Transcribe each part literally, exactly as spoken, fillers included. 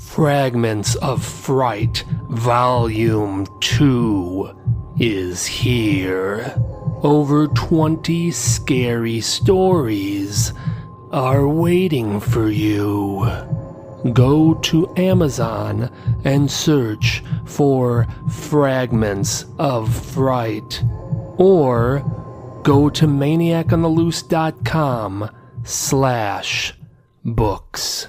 Fragments of Fright, Volume two is here. Over twenty scary stories are waiting for you. Go to Amazon and search for Fragments of Fright, or go to ManiacOnTheLoose.com slash books.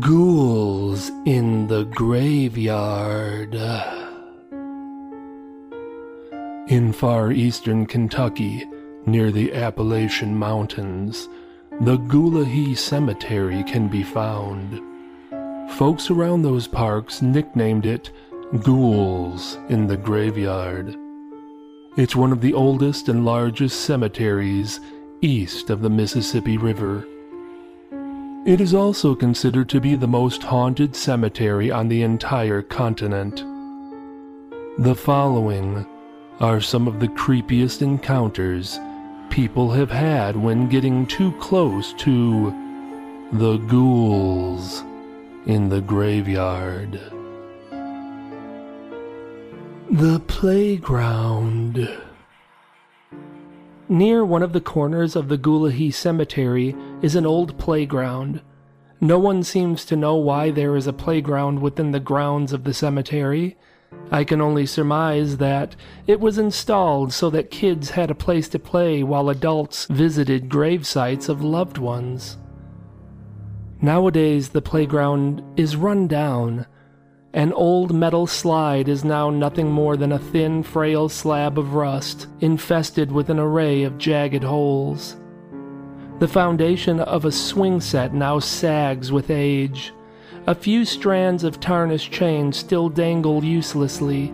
Ghouls in the Graveyard. In far eastern Kentucky, near the Appalachian Mountains, the Goulahee Cemetery can be found. Folks around those parks nicknamed it Ghouls in the Graveyard. It's one of the oldest and largest cemeteries east of the Mississippi River. It is also considered to be the most haunted cemetery on the entire continent. The following are some of the creepiest encounters people have had when getting too close to the ghouls in the graveyard. The playground. Near one of the corners of the Goulahee Cemetery is an old playground. No one seems to know why there is a playground within the grounds of the cemetery. I can only surmise that it was installed so that kids had a place to play while adults visited gravesites of loved ones. Nowadays, the playground is run down. An old metal slide is now nothing more than a thin, frail slab of rust, infested with an array of jagged holes. The foundation of a swing set now sags with age. A few strands of tarnished chain still dangle uselessly.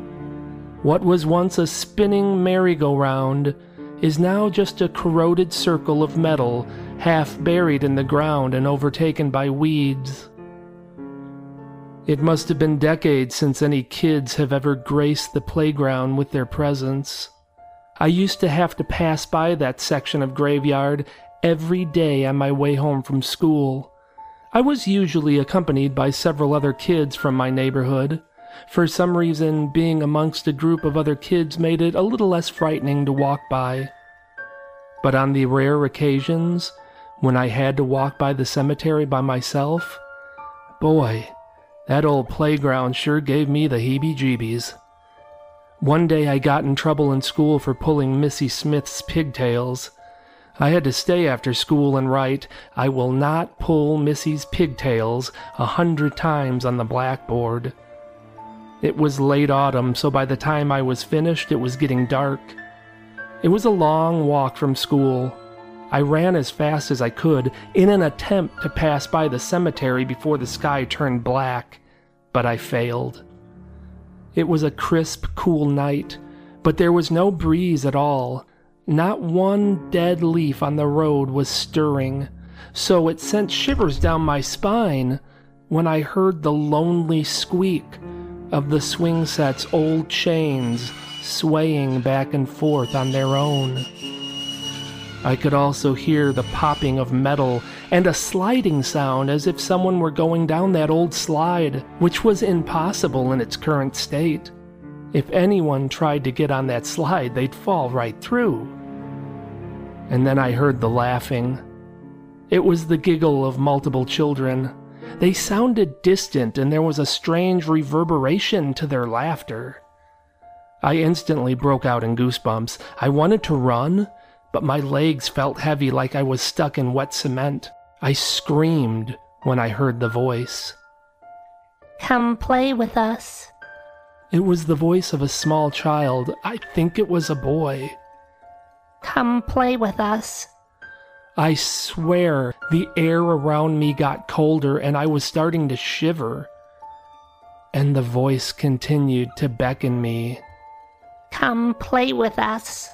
What was once a spinning merry-go-round is now just a corroded circle of metal, half buried in the ground and overtaken by weeds. It must have been decades since any kids have ever graced the playground with their presence. I used to have to pass by that section of graveyard every day on my way home from school. I was usually accompanied by several other kids from my neighborhood. For some reason, being amongst a group of other kids made it a little less frightening to walk by. But on the rare occasions when I had to walk by the cemetery by myself, boy, that old playground sure gave me the heebie-jeebies. One day I got in trouble in school for pulling Missy Smith's pigtails. I had to stay after school and write, "I will not pull Missy's pigtails," a hundred times on the blackboard. It was late autumn, so by the time I was finished, it was getting dark. It was a long walk from school. I ran as fast as I could in an attempt to pass by the cemetery before the sky turned black, but I failed. It was a crisp, cool night, but there was no breeze at all. Not one dead leaf on the road was stirring, so it sent shivers down my spine when I heard the lonely squeak of the swing set's old chains swaying back and forth on their own. I could also hear the popping of metal and a sliding sound as if someone were going down that old slide, which was impossible in its current state. If anyone tried to get on that slide, they'd fall right through. And then I heard the laughing. It was the giggle of multiple children. They sounded distant, and there was a strange reverberation to their laughter. I instantly broke out in goosebumps. I wanted to run, but my legs felt heavy like I was stuck in wet cement. I screamed when I heard the voice. Come play with us. It was the voice of a small child. I think it was a boy. Come play with us. I swear, the air around me got colder and I was starting to shiver. And the voice continued to beckon me. Come play with us.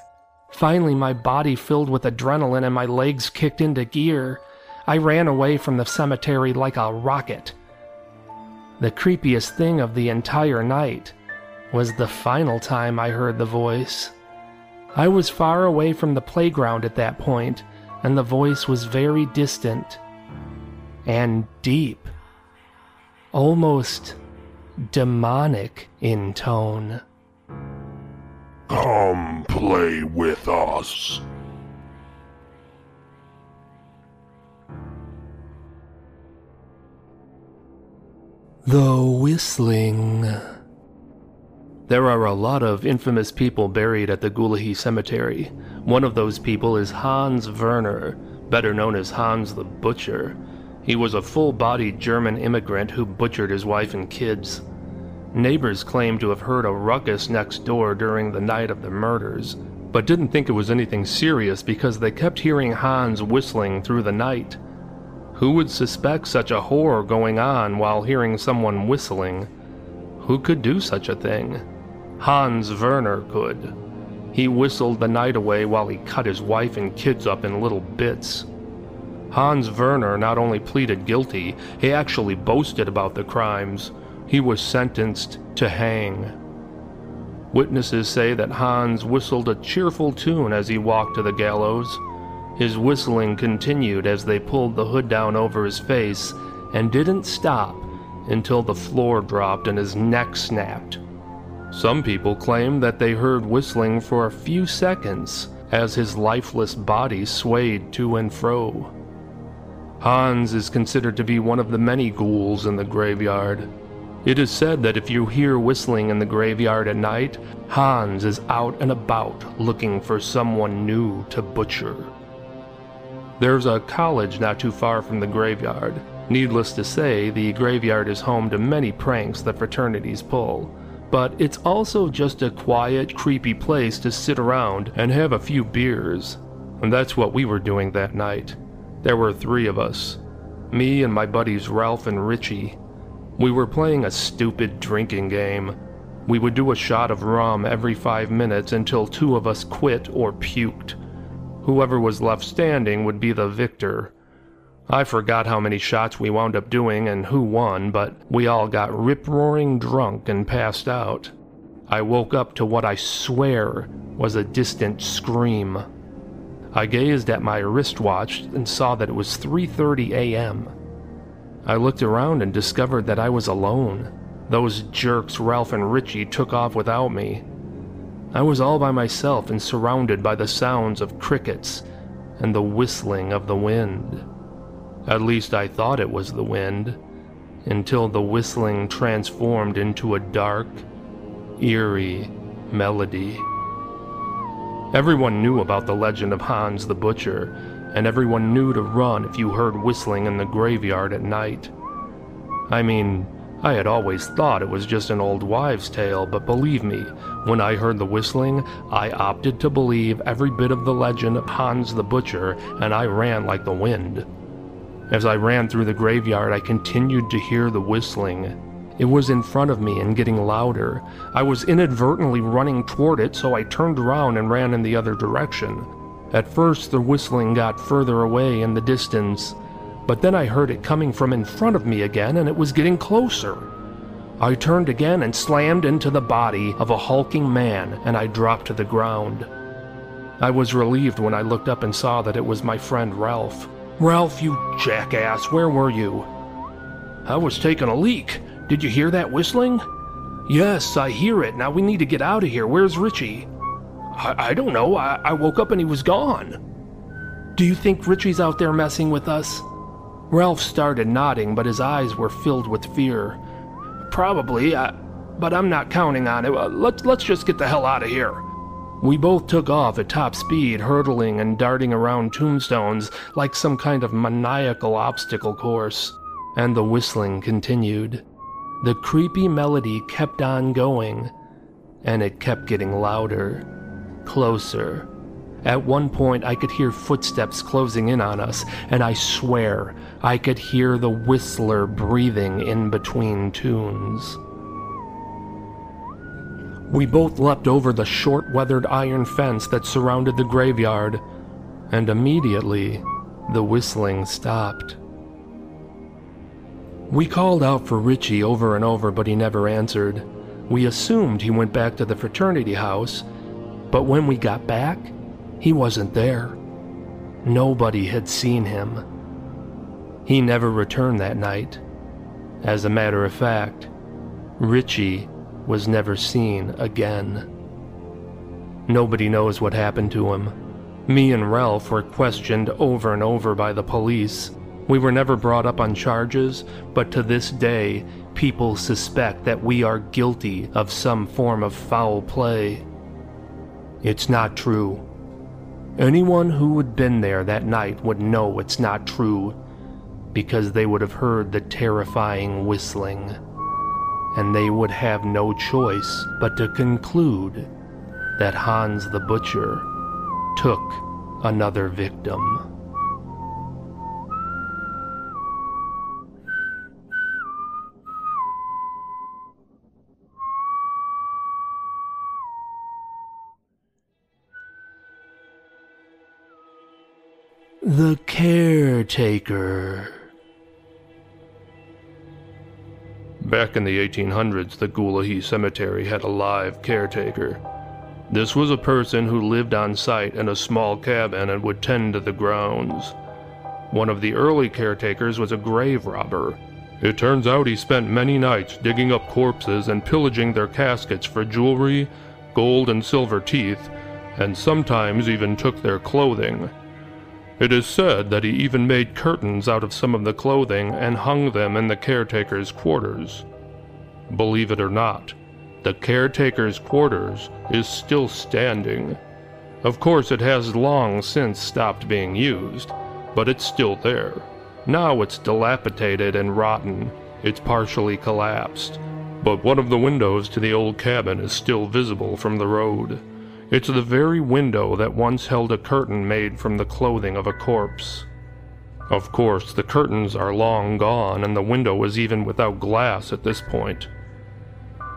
Finally, my body filled with adrenaline and my legs kicked into gear. I ran away from the cemetery like a rocket. The creepiest thing of the entire night was the final time I heard the voice. I was far away from the playground at that point, and the voice was very distant and deep, almost demonic in tone. Come play with us. The Whistling. There are a lot of infamous people buried at the Goulahee Cemetery. One of those people is Hans Werner, better known as Hans the Butcher. He was a full-bodied German immigrant who butchered his wife and kids. Neighbors claimed to have heard a ruckus next door during the night of the murders, but didn't think it was anything serious because they kept hearing Hans whistling through the night. Who would suspect such a horror going on while hearing someone whistling? Who could do such a thing? Hans Werner could. He whistled the night away while he cut his wife and kids up in little bits. Hans Werner not only pleaded guilty, he actually boasted about the crimes. He was sentenced to hang. Witnesses say that Hans whistled a cheerful tune as he walked to the gallows. His whistling continued as they pulled the hood down over his face and didn't stop until the floor dropped and his neck snapped. Some people claim that they heard whistling for a few seconds as his lifeless body swayed to and fro. Hans is considered to be one of the many ghouls in the graveyard. It is said that if you hear whistling in the graveyard at night, Hans is out and about looking for someone new to butcher. There's a college not too far from the graveyard. Needless to say, the graveyard is home to many pranks that fraternities pull, but it's also just a quiet, creepy place to sit around and have a few beers. And that's what we were doing that night. There were three of us, me and my buddies Ralph and Richie. We were playing a stupid drinking game. We would do a shot of rum every five minutes until two of us quit or puked. Whoever was left standing would be the victor. I forgot how many shots we wound up doing and who won, but we all got rip-roaring drunk and passed out. I woke up to what I swear was a distant scream. I gazed at my wristwatch and saw that it was three thirty a m I looked around and discovered that I was alone. Those jerks Ralph and Richie took off without me. I was all by myself and surrounded by the sounds of crickets and the whistling of the wind. At least I thought it was the wind, until the whistling transformed into a dark, eerie melody. Everyone knew about the legend of Hans the Butcher, and everyone knew to run if you heard whistling in the graveyard at night. I mean, I had always thought it was just an old wives' tale, but believe me, when I heard the whistling, I opted to believe every bit of the legend of Hans the Butcher, and I ran like the wind. As I ran through the graveyard, I continued to hear the whistling. It was in front of me and getting louder. I was inadvertently running toward it, so I turned around and ran in the other direction. At first, the whistling got further away in the distance, but then I heard it coming from in front of me again, and it was getting closer. I turned again and slammed into the body of a hulking man, and I dropped to the ground. I was relieved when I looked up and saw that it was my friend Ralph. Ralph, you jackass, where were you? I was taking a leak. Did you hear that whistling? Yes, I hear it. Now we need to get out of here. Where's Richie? I, I don't know. I, I woke up and he was gone. Do you think Richie's out there messing with us? Ralph started nodding, but his eyes were filled with fear. Probably, I, but I'm not counting on it. Let's, let's just get the hell out of here. We both took off at top speed, hurtling and darting around tombstones like some kind of maniacal obstacle course, and the whistling continued. The creepy melody kept on going, and it kept getting louder, closer. At one point, I could hear footsteps closing in on us, and I swear I could hear the whistler breathing in between tunes. We both leapt over the short, weathered iron fence that surrounded the graveyard, and immediately the whistling stopped. We called out for Richie over and over, but he never answered. We assumed he went back to the fraternity house, but when we got back, he wasn't there. Nobody had seen him. He never returned that night. As a matter of fact, Richie was never seen again. Nobody knows what happened to him. Me and Ralph were questioned over and over by the police. We were never brought up on charges, but to this day, people suspect that we are guilty of some form of foul play. It's not true. Anyone who had been there that night would know it's not true, because they would have heard the terrifying whistling, and they would have no choice but to conclude that Hans the Butcher took another victim. The Caretaker. Back in the eighteen hundreds, the Goulahee Cemetery had a live caretaker. This was a person who lived on site in a small cabin and would tend to the grounds. One of the early caretakers was a grave robber. It turns out he spent many nights digging up corpses and pillaging their caskets for jewelry, gold and silver teeth, and sometimes even took their clothing. It is said that he even made curtains out of some of the clothing and hung them in the caretaker's quarters. Believe it or not, the caretaker's quarters is still standing. Of course, it has long since stopped being used, but it's still there. Now it's dilapidated and rotten. It's partially collapsed, but one of the windows to the old cabin is still visible from the road. It's the very window that once held a curtain made from the clothing of a corpse. Of course, the curtains are long gone, and the window is even without glass at this point.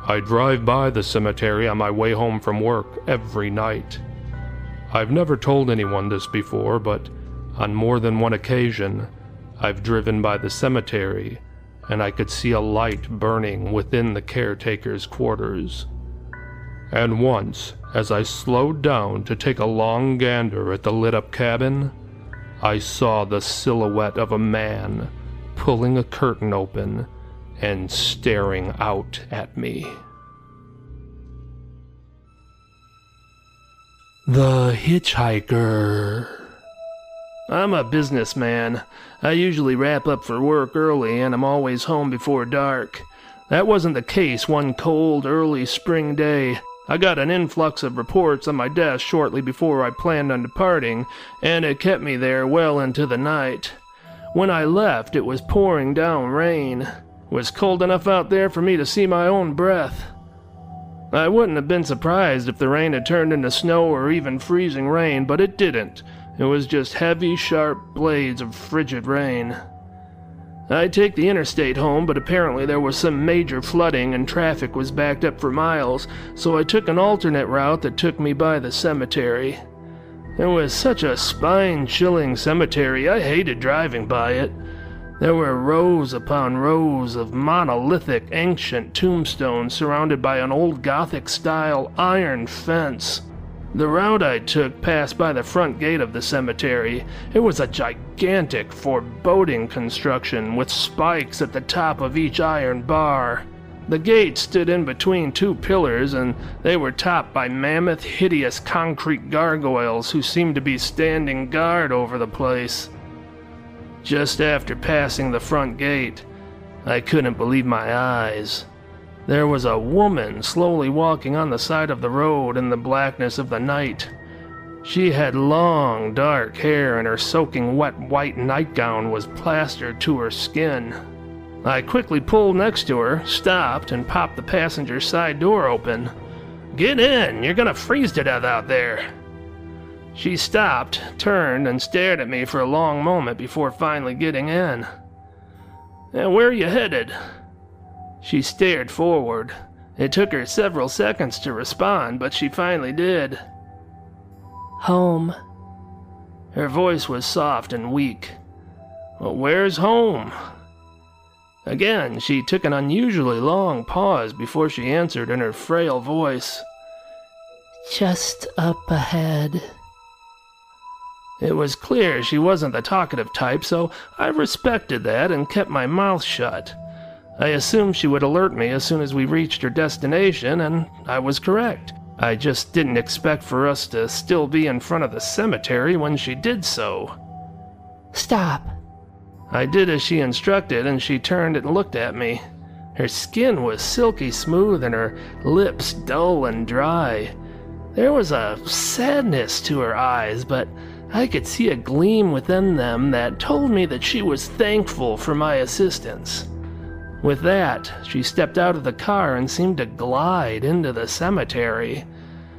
I drive by the cemetery on my way home from work every night. I've never told anyone this before, but on more than one occasion, I've driven by the cemetery, and I could see a light burning within the caretaker's quarters. And once, as I slowed down to take a long gander at the lit-up cabin, I saw the silhouette of a man pulling a curtain open and staring out at me. The Hitchhiker. I'm a businessman. I usually wrap up for work early, and I'm always home before dark. That wasn't the case one cold, early spring day. I got an influx of reports on my desk shortly before I planned on departing, and it kept me there well into the night. When I left, it was pouring down rain. It was cold enough out there for me to see my own breath. I wouldn't have been surprised if the rain had turned into snow or even freezing rain, but it didn't. It was just heavy, sharp blades of frigid rain. I take the interstate home, but apparently there was some major flooding and traffic was backed up for miles, so I took an alternate route that took me by the cemetery. It was such a spine-chilling cemetery, I hated driving by it. There were rows upon rows of monolithic ancient tombstones surrounded by an old Gothic-style iron fence. The route I took passed by the front gate of the cemetery. It was a gigantic, foreboding construction with spikes at the top of each iron bar. The gate stood in between two pillars, and they were topped by mammoth, hideous concrete gargoyles who seemed to be standing guard over the place. Just after passing the front gate, I couldn't believe my eyes. There was a woman slowly walking on the side of the road in the blackness of the night. She had long, dark hair, and her soaking wet white nightgown was plastered to her skin. I quickly pulled next to her, stopped, and popped the passenger side door open. "Get in! You're gonna freeze to death out there!" She stopped, turned, and stared at me for a long moment before finally getting in. "And where are you headed?" She stared forward. It took her several seconds to respond, but she finally did. "Home." Her voice was soft and weak. "Well, where's home?" Again, she took an unusually long pause before she answered in her frail voice. "Just up ahead." It was clear she wasn't the talkative type, so I respected that and kept my mouth shut. I assumed she would alert me as soon as we reached her destination, and I was correct. I just didn't expect for us to still be in front of the cemetery when she did so. "Stop." I did as she instructed, and she turned and looked at me. Her skin was silky smooth and her lips dull and dry. There was a sadness to her eyes, but I could see a gleam within them that told me that she was thankful for my assistance. With that, she stepped out of the car and seemed to glide into the cemetery.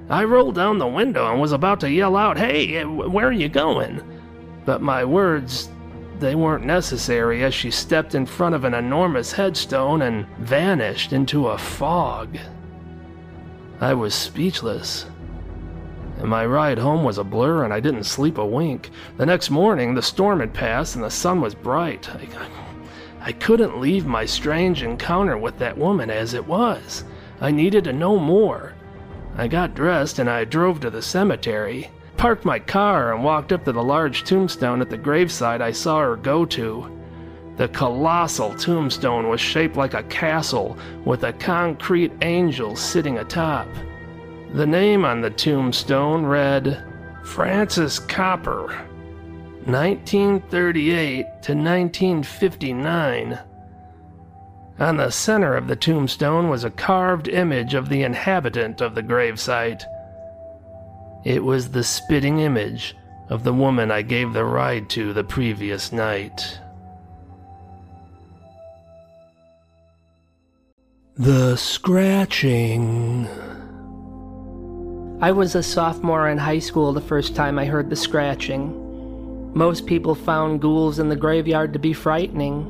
I rolled down the window and was about to yell out, "Hey, where are you going?" But my words, they weren't necessary as she stepped in front of an enormous headstone and vanished into a fog. I was speechless. And my ride home was a blur, and I didn't sleep a wink. The next morning, the storm had passed and the sun was bright. I, I couldn't leave my strange encounter with that woman as it was. I needed to know more. I got dressed and I drove to the cemetery, parked my car, and walked up to the large tombstone at the gravesite I saw her go to. The colossal tombstone was shaped like a castle with a concrete angel sitting atop. The name on the tombstone read, "Francis Copper, nineteen thirty-eight to nineteen fifty-nine. On the center of the tombstone was a carved image of the inhabitant of the gravesite. It was the spitting image of the woman I gave the ride to the previous night. The scratching. I was a sophomore in high school the first time I heard the scratching. Most people found Ghouls in the Graveyard to be frightening.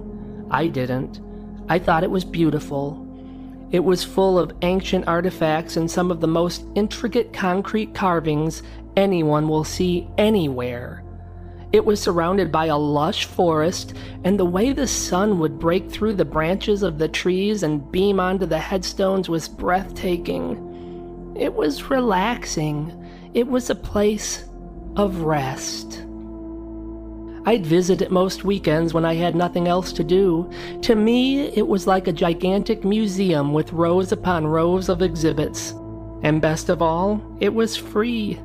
I didn't. I thought it was beautiful. It was full of ancient artifacts and some of the most intricate concrete carvings anyone will see anywhere. It was surrounded by a lush forest, and the way the sun would break through the branches of the trees and beam onto the headstones was breathtaking. It was relaxing. It was a place of rest. I'd visit it most weekends when I had nothing else to do. To me, it was like a gigantic museum with rows upon rows of exhibits. And best of all, it was free.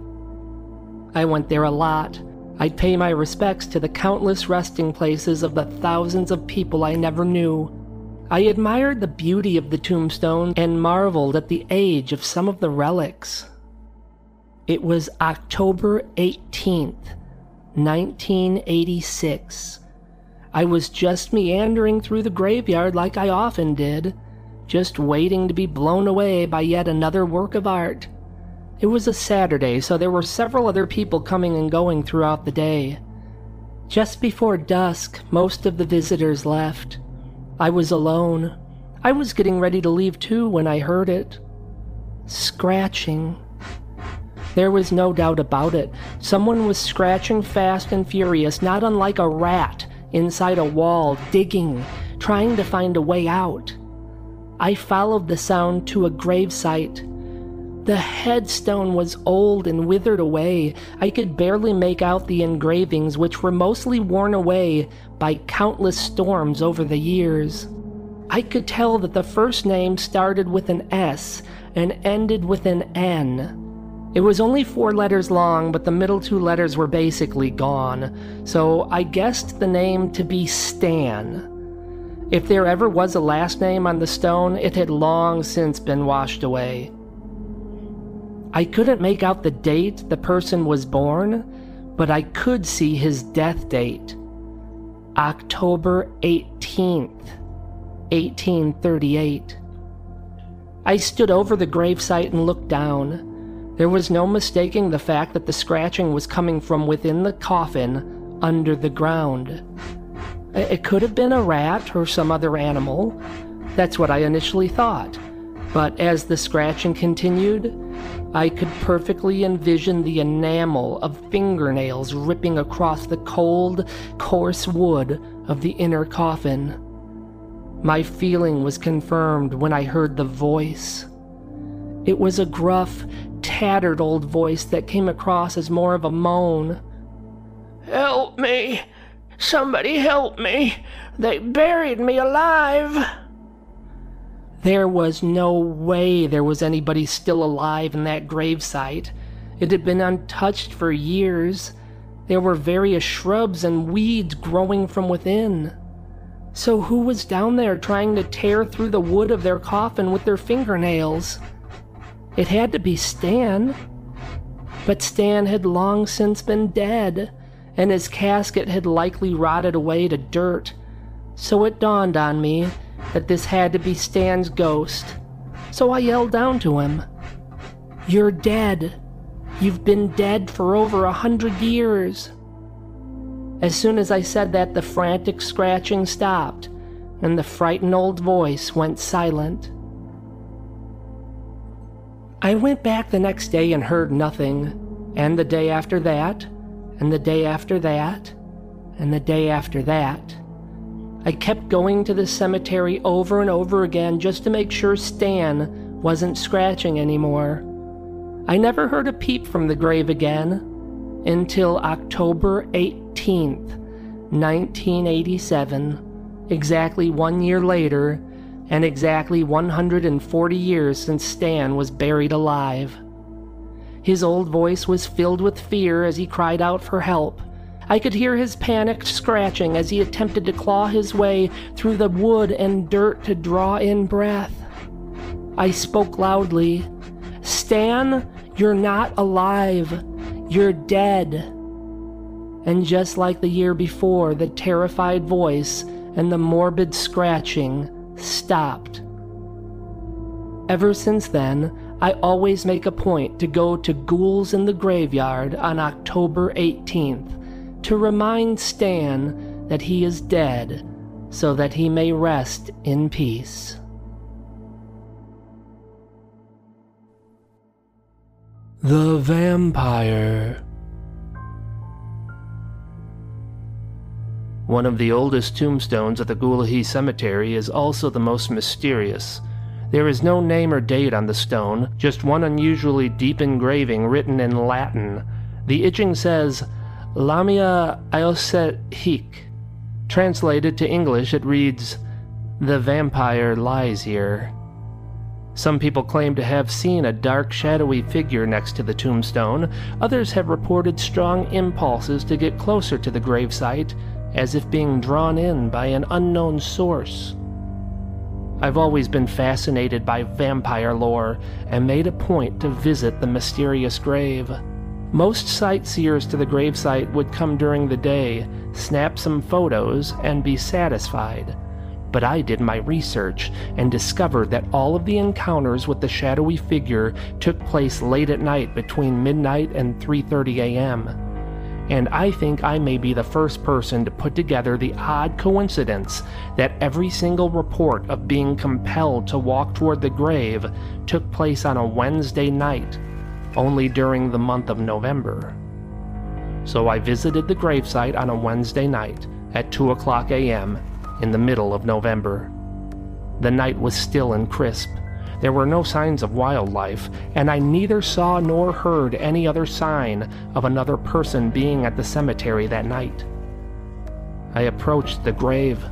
I went there a lot. I'd pay my respects to the countless resting places of the thousands of people I never knew. I admired the beauty of the tombstone and marveled at the age of some of the relics. It was October eighteenth. nineteen eighty-six. I was just meandering through the graveyard like I often did, just waiting to be blown away by yet another work of art. It was a Saturday, so there were several other people coming and going throughout the day. Just before dusk, most of the visitors left. I was alone. I was getting ready to leave too when I heard it. Scratching. There was no doubt about it. Someone was scratching fast and furious, not unlike a rat inside a wall, digging, trying to find a way out. I followed the sound to a gravesite. The headstone was old and withered away. I could barely make out the engravings, which were mostly worn away by countless storms over the years. I could tell that the first name started with an S and ended with an N. It was only four letters long, but the middle two letters were basically gone, so I guessed the name to be Stan. If there ever was a last name on the stone, it had long since been washed away. I couldn't make out the date the person was born, but I could see his death date. October eighteenth, eighteen thirty-eight. I stood over the gravesite and looked down. There was no mistaking the fact that the scratching was coming from within the coffin, under the ground. It could have been a rat or some other animal. That's what I initially thought. But as the scratching continued, I could perfectly envision the enamel of fingernails ripping across the cold, coarse wood of the inner coffin. My feeling was confirmed when I heard the voice. It was a gruff, tattered old voice that came across as more of a moan. "Help me! Somebody help me! They buried me alive!" There was no way there was anybody still alive in that gravesite. It had been untouched for years. There were various shrubs and weeds growing from within. So who was down there trying to tear through the wood of their coffin with their fingernails? It had to be Stan. But Stan had long since been dead, and his casket had likely rotted away to dirt. So it dawned on me that this had to be Stan's ghost. So I yelled down to him, "You're dead. You've been dead for over a hundred years." As soon as I said that, the frantic scratching stopped, and the frightened old voice went silent. I went back the next day and heard nothing, and the day after that, and the day after that, and the day after that. I kept going to the cemetery over and over again just to make sure Stan wasn't scratching anymore. I never heard a peep from the grave again until October eighteenth, nineteen eighty-seven, exactly one year later, and exactly one hundred forty years since Stan was buried alive. His old voice was filled with fear as he cried out for help. I could hear his panicked scratching as he attempted to claw his way through the wood and dirt to draw in breath. I spoke loudly, "Stan, you're not alive. You're dead." And just like the year before, the terrified voice and the morbid scratching stopped. Ever since then, I always make a point to go to Ghouls in the Graveyard on October eighteenth to remind Stan that he is dead so that he may rest in peace. The Vampire. One of the oldest tombstones at the Goulahee Cemetery is also the most mysterious. There is no name or date on the stone, just one unusually deep engraving written in Latin. The etching says, "Lamia eoset hic." Translated to English, it reads, "The vampire lies here." Some people claim to have seen a dark, shadowy figure next to the tombstone. Others have reported strong impulses to get closer to the gravesite, as if being drawn in by an unknown source. I've always been fascinated by vampire lore and made a point to visit the mysterious grave. Most sightseers to the gravesite would come during the day, snap some photos, and be satisfied. But I did my research and discovered that all of the encounters with the shadowy figure took place late at night between midnight and three thirty a m And I think I may be the first person to put together the odd coincidence that every single report of being compelled to walk toward the grave took place on a Wednesday night, only during the month of November. So I visited the gravesite on a Wednesday night at two o'clock a m in the middle of November. The night was still and crisp. There were no signs of wildlife, and I neither saw nor heard any other sign of another person being at the cemetery that night. I approached the grave.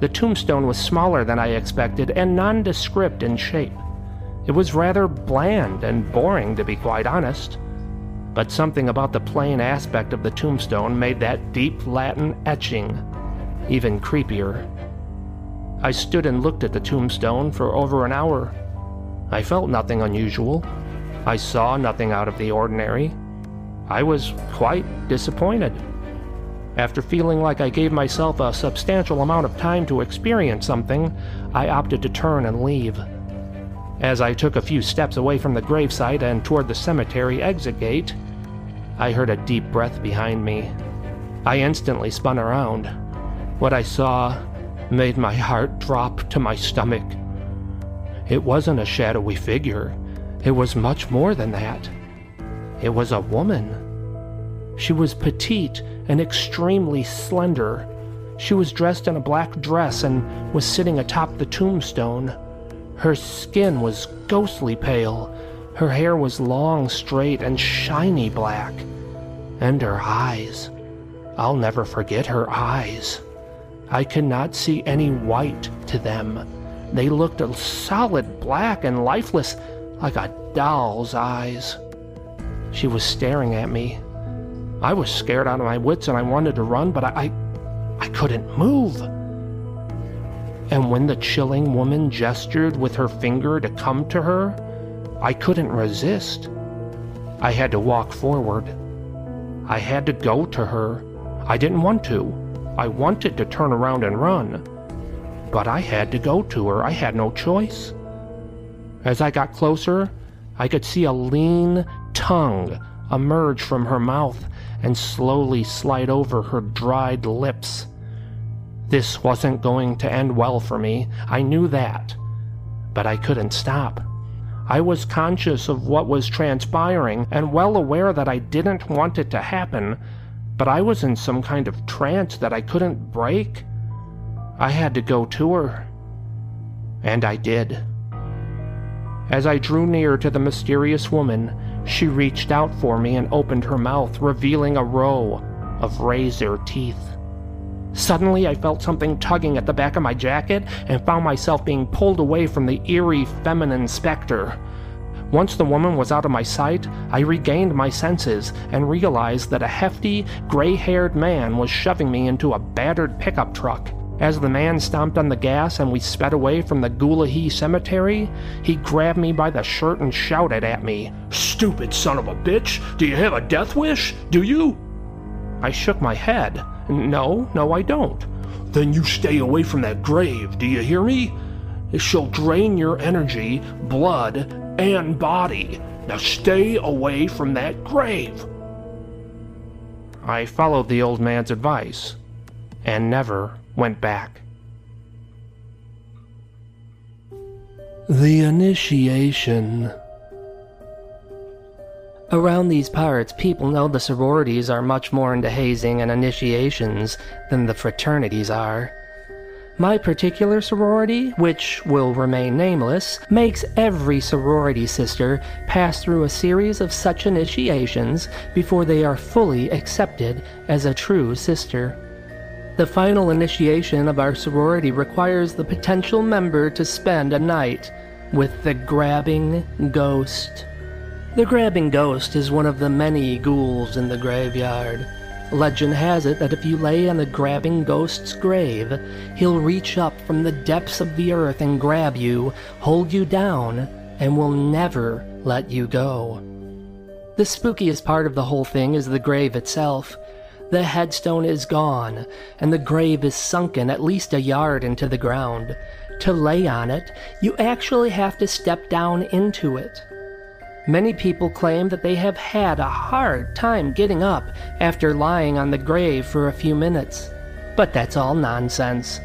The tombstone was smaller than I expected and nondescript in shape. It was rather bland and boring, to be quite honest. But something about the plain aspect of the tombstone made that deep Latin etching even creepier. I stood and looked at the tombstone for over an hour. I felt nothing unusual. I saw nothing out of the ordinary. I was quite disappointed. After feeling like I gave myself a substantial amount of time to experience something, I opted to turn and leave. As I took a few steps away from the gravesite and toward the cemetery exit gate, I heard a deep breath behind me. I instantly spun around. What I saw made my heart drop to my stomach. It wasn't a shadowy figure. It was much more than that. It was a woman. She was petite and extremely slender. She was dressed in a black dress and was sitting atop the tombstone. Her skin was ghostly pale. Her hair was long, straight, and shiny black. And her eyes. I'll never forget her eyes. I could not see any white to them. They looked a solid black and lifeless, like a doll's eyes. She was staring at me. I was scared out of my wits and I wanted to run, but I, I, I couldn't move. And when the chilling woman gestured with her finger to come to her, I couldn't resist. I had to walk forward. I had to go to her. I didn't want to. I wanted to turn around and run. But I had to go to her. I had no choice. As I got closer, I could see a lean tongue emerge from her mouth and slowly slide over her dried lips. This wasn't going to end well for me. I knew that. But I couldn't stop. I was conscious of what was transpiring and well aware that I didn't want it to happen, but I was in some kind of trance that I couldn't break. I had to go to her. And I did. As I drew near to the mysterious woman, she reached out for me and opened her mouth, revealing a row of razor teeth. Suddenly, I felt something tugging at the back of my jacket and found myself being pulled away from the eerie feminine specter. Once the woman was out of my sight, I regained my senses and realized that a hefty, gray-haired man was shoving me into a battered pickup truck. As the man stomped on the gas and we sped away from the Goulahee Cemetery, he grabbed me by the shirt and shouted at me, "Stupid son of a bitch! Do you have a death wish? Do you?" I shook my head. "No, no I don't." "Then you stay away from that grave, do you hear me? She'll drain your energy, blood, and body. Now stay away from that grave." I followed the old man's advice, and never went back. The Initiation. Around these parts, people know the sororities are much more into hazing and initiations than the fraternities are. My particular sorority, which will remain nameless, makes every sorority sister pass through a series of such initiations before they are fully accepted as a true sister. The final initiation of our sorority requires the potential member to spend a night with the Grabbing Ghost. The Grabbing Ghost is one of the many ghouls in the graveyard. Legend has it that if you lay on the Grabbing Ghost's grave, he'll reach up from the depths of the earth and grab you, hold you down, and will never let you go. The spookiest part of the whole thing is the grave itself. The headstone is gone, and the grave is sunken at least a yard into the ground. To lay on it, you actually have to step down into it. Many people claim that they have had a hard time getting up after lying on the grave for a few minutes, but that's all nonsense.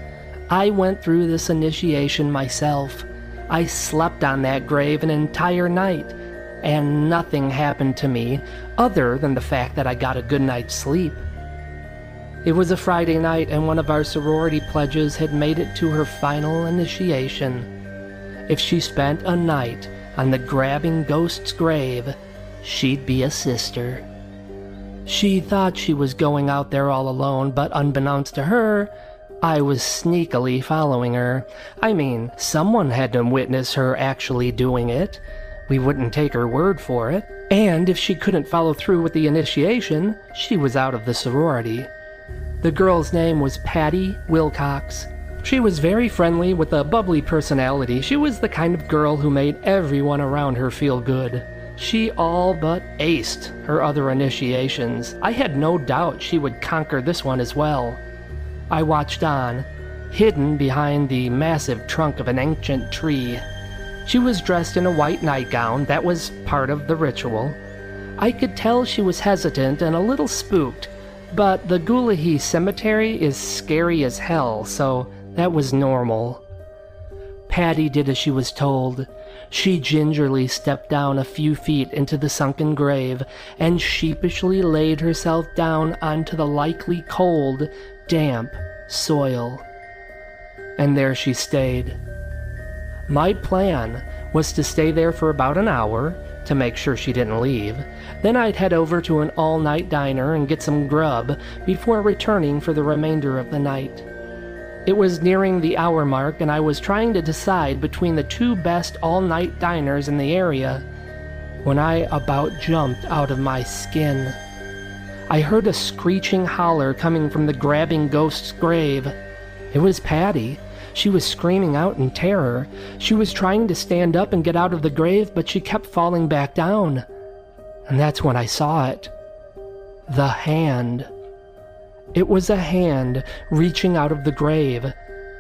I went through this initiation myself. I slept on that grave an entire night, and nothing happened to me other than the fact that I got a good night's sleep. It was a Friday night, and one of our sorority pledges had made it to her final initiation. If she spent a night on the Grabbing Ghost's grave, she'd be a sister. She thought she was going out there all alone, but unbeknownst to her, I was sneakily following her. I mean, someone had to witness her actually doing it. We wouldn't take her word for it. And if she couldn't follow through with the initiation, she was out of the sorority. The girl's name was Patty Wilcox. She was very friendly with a bubbly personality. She was the kind of girl who made everyone around her feel good. she all but aced her other initiations. I had no doubt she would conquer this one as well. I watched on, hidden behind the massive trunk of an ancient tree. She was dressed in a white nightgown. That was part of the ritual. I could tell she was hesitant and a little spooked, but the Goulahee Cemetery is scary as hell, so that was normal. Patty did as she was told. She gingerly stepped down a few feet into the sunken grave and sheepishly laid herself down onto the likely cold, damp soil. And there she stayed. My plan was to stay there for about an hour to make sure she didn't leave. Then I'd head over to an all-night diner and get some grub before returning for the remainder of the night. It was nearing the hour mark, and I was trying to decide between the two best all-night diners in the area when I about jumped out of my skin. I heard a screeching holler coming from the grabbing ghost's grave. It was Patty. She was screaming out in terror. She was trying to stand up and get out of the grave, but she kept falling back down. And that's when I saw it. The hand. It was a hand reaching out of the grave.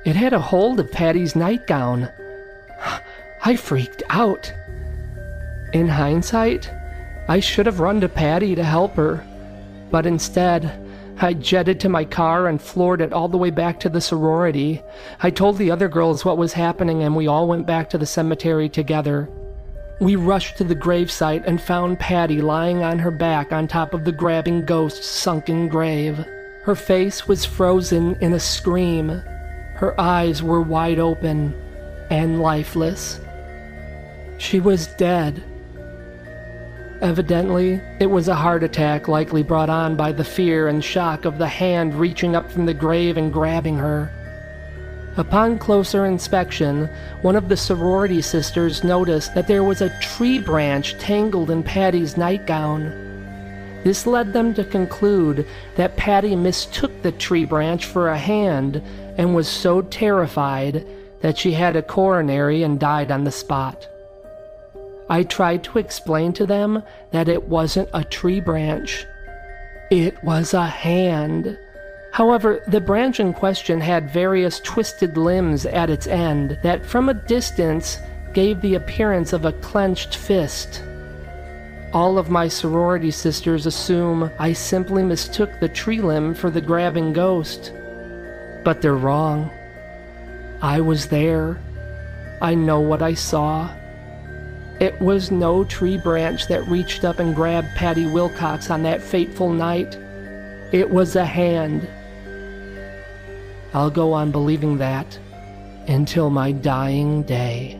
It had a hold of Patty's nightgown. I freaked out. In hindsight, I should have run to Patty to help her. But instead, I jetted to my car and floored it all the way back to the sorority. I told the other girls what was happening, and we all went back to the cemetery together. We rushed to the gravesite and found Patty lying on her back on top of the grabbing ghost's sunken grave. Her face was frozen in a scream. Her eyes were wide open and lifeless. She was dead. Evidently, it was a heart attack, likely brought on by the fear and shock of the hand reaching up from the grave and grabbing her. Upon closer inspection, one of the sorority sisters noticed that there was a tree branch tangled in Patty's nightgown. This led them to conclude that Patty mistook the tree branch for a hand and was so terrified that she had a coronary and died on the spot. I tried to explain to them that it wasn't a tree branch. It was a hand. However, the branch in question had various twisted limbs at its end that from a distance gave the appearance of a clenched fist. All of my sorority sisters assume I simply mistook the tree limb for the grabbing ghost. But they're wrong. I was there. I know what I saw. It was no tree branch that reached up and grabbed Patty Wilcox on that fateful night. It was a hand. I'll go on believing that until my dying day.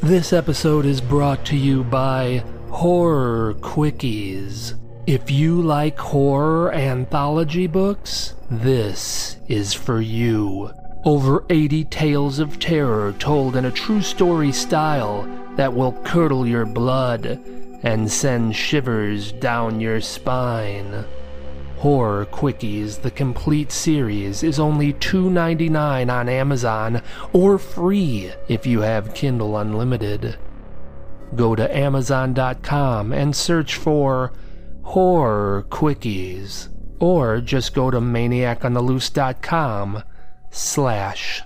This episode is brought to you by Horror Quickies. If you like horror anthology books, this is for you. Over eighty tales of terror told in a true story style that will curdle your blood and send shivers down your spine. Horror Quickies, the complete series, is only two dollars and ninety-nine cents on Amazon, or free if you have Kindle Unlimited. Go to Amazon dot com and search for Horror Quickies, or just go to Maniac On The Loose dot com slash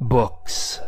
books.